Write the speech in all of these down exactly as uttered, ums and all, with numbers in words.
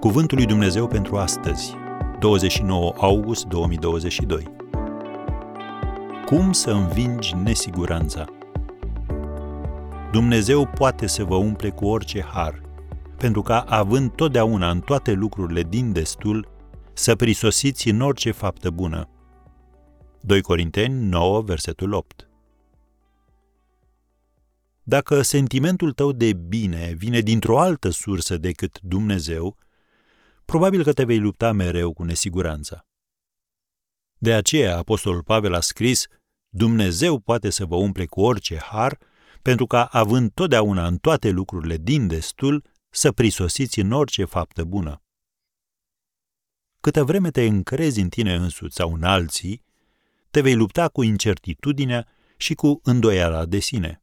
Cuvântul lui Dumnezeu pentru astăzi, douăzeci și nouă august două mii douăzeci și doi. Cum să învingi nesiguranța? Dumnezeu poate să vă umple cu orice har, pentru ca, având totdeauna în toate lucrurile din destul, să prisosiți în orice faptă bună. doi Corinteni nouă, versetul opt. Dacă sentimentul tău de bine vine dintr-o altă sursă decât Dumnezeu, probabil că te vei lupta mereu cu nesiguranța. De aceea, Apostolul Pavel a scris, Dumnezeu poate să vă umple cu orice har, pentru ca, având totdeauna în toate lucrurile din destul, să prisosiți în orice faptă bună. Câtă vreme te încrezi în tine însuți sau în alții, te vei lupta cu incertitudinea și cu îndoiala de sine.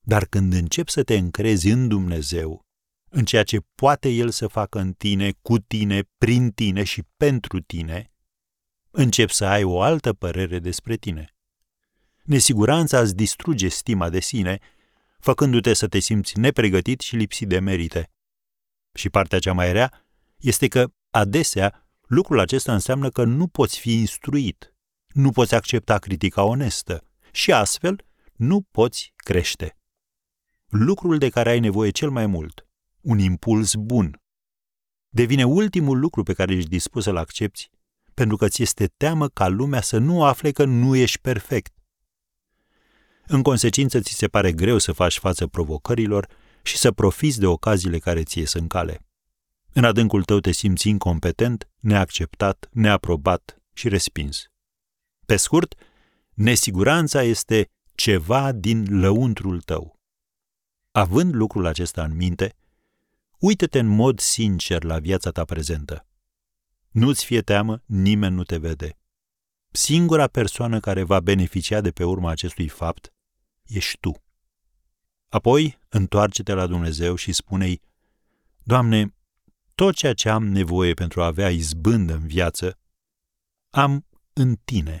Dar când începi să te încrezi în Dumnezeu, în ceea ce poate El să facă în tine, cu tine, prin tine și pentru tine, începi să ai o altă părere despre tine. Nesiguranța îți distruge stima de sine, făcându-te să te simți nepregătit și lipsit de merite. Și partea cea mai rea este că, adesea, lucrul acesta înseamnă că nu poți fi instruit, nu poți accepta critica onestă și, astfel, nu poți crește. Lucrul de care ai nevoie cel mai mult, un impuls bun, devine ultimul lucru pe care ești dispus să-l accepți, pentru că ți este teamă ca lumea să nu afle că nu ești perfect. În consecință, ți se pare greu să faci față provocărilor și să profiți de ocaziile care ți ies în cale. În adâncul tău te simți incompetent, neacceptat, neaprobat și respins. Pe scurt, nesiguranța este ceva din lăuntrul tău. Având lucrul acesta în minte, uită-te în mod sincer la viața ta prezentă. Nu-ți fie teamă, nimeni nu te vede. Singura persoană care va beneficia de pe urma acestui fapt ești tu. Apoi, întoarce-te la Dumnezeu și spune-i, Doamne, tot ceea ce am nevoie pentru a avea izbândă în viață, am în Tine.